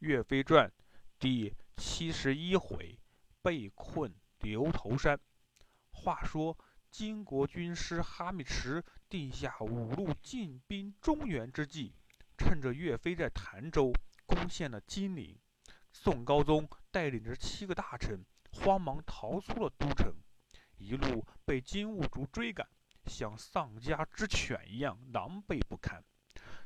岳飞传》第71回被困牛头山。话说金国军师哈密迟定下五路进兵中原之际，趁着岳飞在潭州攻陷了金陵，宋高宗带领着7个大臣慌忙逃出了都城，一路被金兀术追赶，像丧家之犬一样狼狈不堪。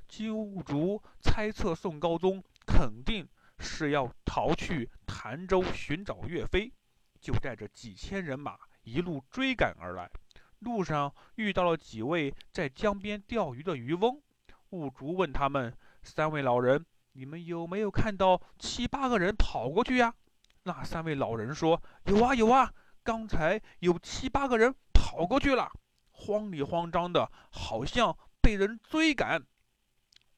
金兀术猜测宋高宗肯定是要逃去潭州寻找岳飞，就带着几千人马一路追赶而来。路上遇到了几位在江边钓鱼的渔翁，兀术问他们：3位老人，你们有没有看到7、8个人跑过去呀？那3位老人说：有啊有啊，刚才有7、8个人跑过去了，慌里慌张的，好像被人追赶。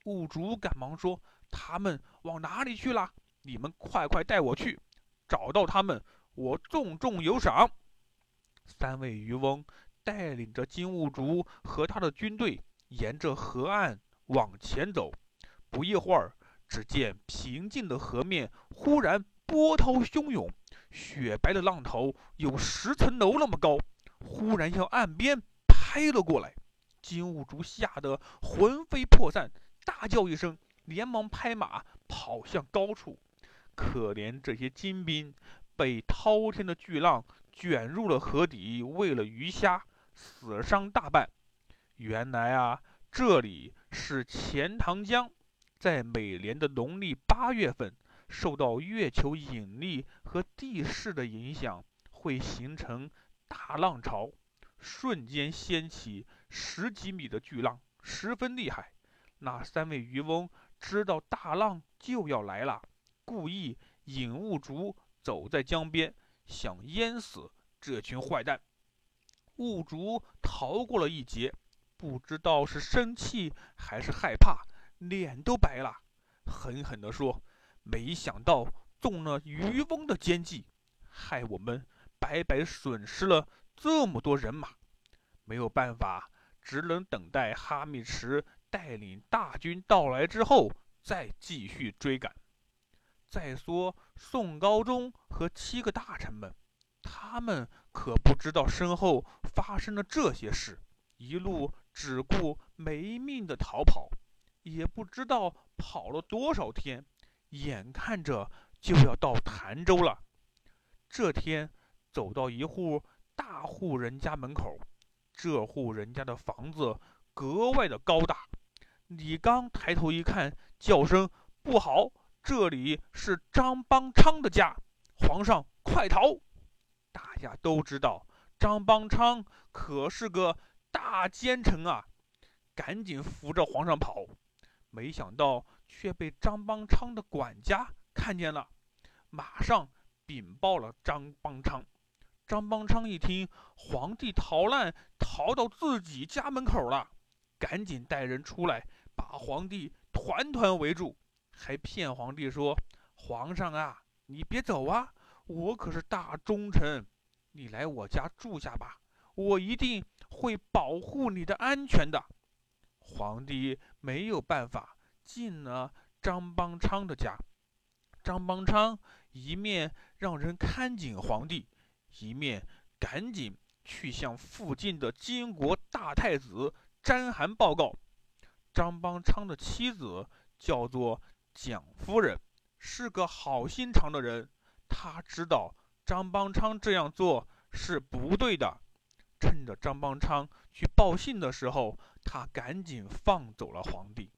兀术赶忙说：他们往哪里去了？你们快快带我去，找到他们，我重重有赏。3位渔翁带领着金兀术和他的军队沿着河岸往前走，不一会儿，只见平静的河面忽然波涛汹涌，雪白的浪头有10层楼那么高，忽然向岸边拍了过来。金兀术吓得魂飞魄散，大叫一声，连忙拍马跑向高处。可怜这些金兵被滔天的巨浪卷入了河底，喂了鱼虾，死伤大半。原来啊，这里是钱塘江，在每年的农历8月份，受到月球引力和地势的影响，会形成大浪潮，瞬间掀起10几米的巨浪，十分厉害。那3位渔翁知道大浪就要来了，故意引兀术走在江边，想淹死这群坏蛋。兀术逃过了一劫，不知道是生气还是害怕，脸都白了，狠狠地说：没想到中了渔翁的奸计，害我们白白损失了这么多人马。没有办法，只能等待哈密迟带领大军到来之后再继续追赶。再说宋高宗和7个大臣们，他们可不知道身后发生了这些事，一路只顾没命的逃跑，也不知道跑了多少天，眼看着就要到潭州了。这天走到一户大户人家门口，这户人家的房子格外的高大，李刚抬头一看，叫声：不好，这里是张邦昌的家，皇上快逃！大家都知道张邦昌可是个大奸臣啊，赶紧扶着皇上跑。没想到却被张邦昌的管家看见了，马上禀报了张邦昌。张邦昌一听皇帝逃难逃到自己家门口了，赶紧带人出来把皇帝团团围住，还骗皇帝说：皇上啊，你别走啊，我可是大忠臣，你来我家住下吧，我一定会保护你的安全的。皇帝没有办法，进了张邦昌的家。张邦昌一面让人看紧皇帝，一面赶紧去向附近的金国大太子詹韩报告。张邦昌的妻子叫做蒋夫人，是个好心肠的人，她知道张邦昌这样做是不对的。趁着张邦昌去报信的时候，他赶紧放走了皇帝。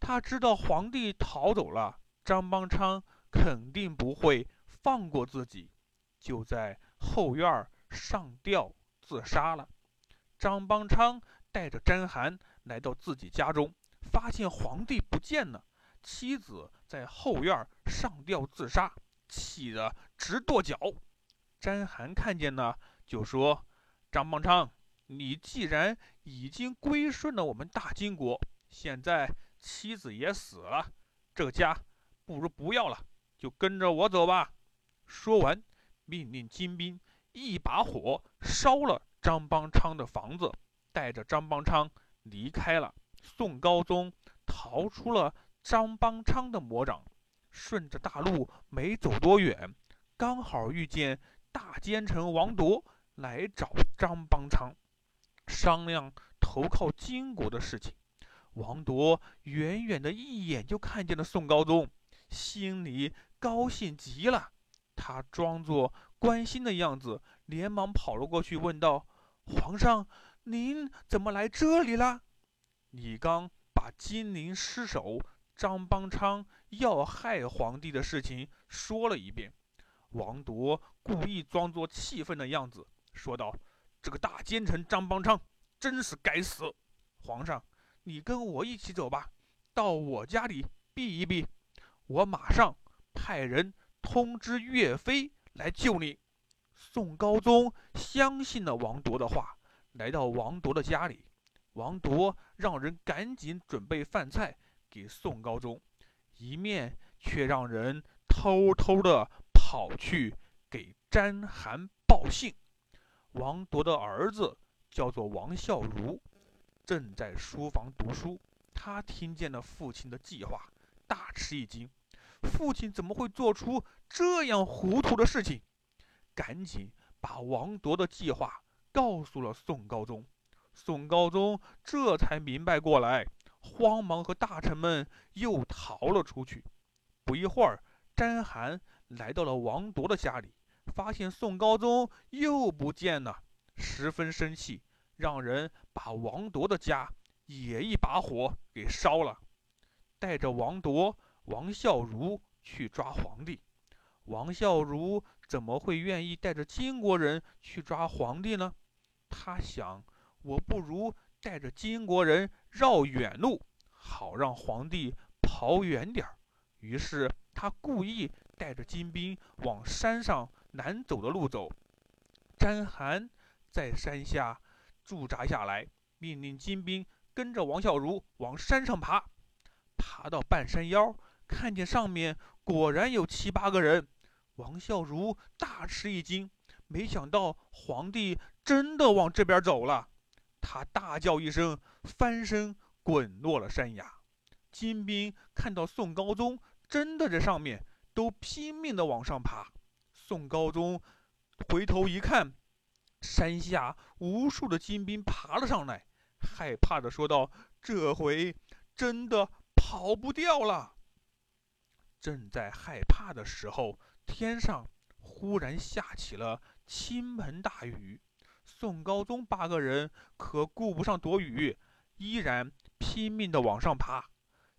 他知道皇帝逃走了，张邦昌肯定不会放过自己，就在后院上吊自杀了。张邦昌带着詹韩来到自己家中，发现皇帝不见了，妻子在后院上吊自杀，气得直跺脚。詹韩看见呢，就说：张邦昌，你既然已经归顺了我们大金国，现在妻子也死了，这个家不如不要了，就跟着我走吧。说完，命令金兵一把火烧了张邦昌的房子，带着张邦昌离开了。宋高宗逃出了张邦昌的魔掌，顺着大路没走多远，刚好遇见大奸臣王铎来找张邦昌，商量投靠金国的事情。王铎远远的一眼就看见了宋高宗，心里高兴极了。他装作关心的样子，连忙跑了过去，问道：“皇上，您怎么来这里了？”李纲把金陵失守、张邦昌要害皇帝的事情说了一遍。王铎故意装作气愤的样子，说道：“这个大奸臣张邦昌真是该死！皇上，你跟我一起走吧，到我家里避一避，我马上派人通知岳飞来救你。”宋高宗相信了王铎的话，来到王铎的家里。王铎让人赶紧准备饭菜给宋高宗，一面却让人偷偷的跑去给詹韩报信。王铎的儿子叫做王孝孺，正在书房读书，他听见了父亲的计划，大吃一惊。父亲怎么会做出这样糊涂的事情？赶紧把王铎的计划告诉了宋高宗。宋高宗这才明白过来，慌忙和大臣们又逃了出去。不一会儿，詹韩来到了王铎的家里，发现宋高宗又不见了，十分生气，让人把王铎的家也一把火给烧了，带着王铎、王孝孺去抓皇帝。王孝孺怎么会愿意带着金国人去抓皇帝呢？他想，我不如带着金国人绕远路，好让皇帝跑远点儿。于是他故意带着金兵往山上难走的路走。詹韩在山下驻扎下来，命令金兵跟着王孝孺往山上爬。爬到半山腰，看见上面果然有7、8个人，王孝孺大吃一惊，没想到皇帝真的往这边走了。他大叫一声，翻身滚落了山崖。金兵看到宋高宗真的在上面，都拼命的往上爬。宋高宗回头一看，山下无数的金兵爬了上来，害怕的说道：“这回真的跑不掉了。”正在害怕的时候，天上忽然下起了倾盆大雨。宋高宗8个人可顾不上躲雨，依然拼命地往上爬。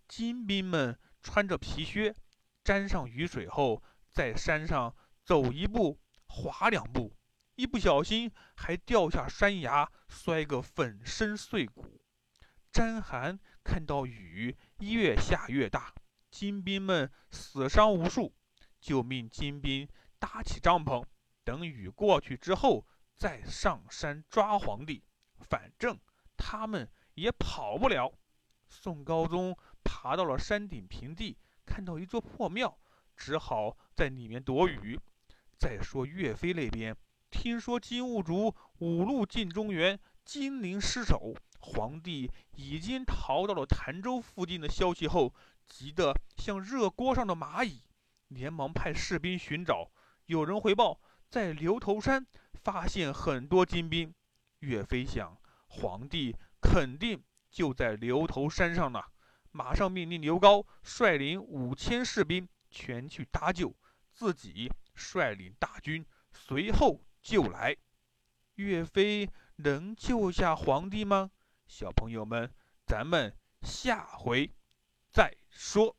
金兵们穿着皮靴，沾上雨水后，在山上走一步滑两步，一不小心还掉下山崖，摔个粉身碎骨。詹韩看到雨越下越大，金兵们死伤无数，就命金兵搭起帐篷，等雨过去之后再上山抓皇帝，反正他们也跑不了。宋高宗爬到了山顶平地，看到一座破庙，只好在里面躲雨。再说岳飞那边，听说金兀术五路进中原，金陵失守，皇帝已经逃到了潭州附近的消息后，急得像热锅上的蚂蚁，连忙派士兵寻找。有人回报，在牛头山发现很多金兵。岳飞想，皇帝肯定就在牛头山上了，马上命令刘高率领5000士兵前去搭救，自己率领大军随后救来。岳飞能救下皇帝吗？小朋友们，咱们下回再说。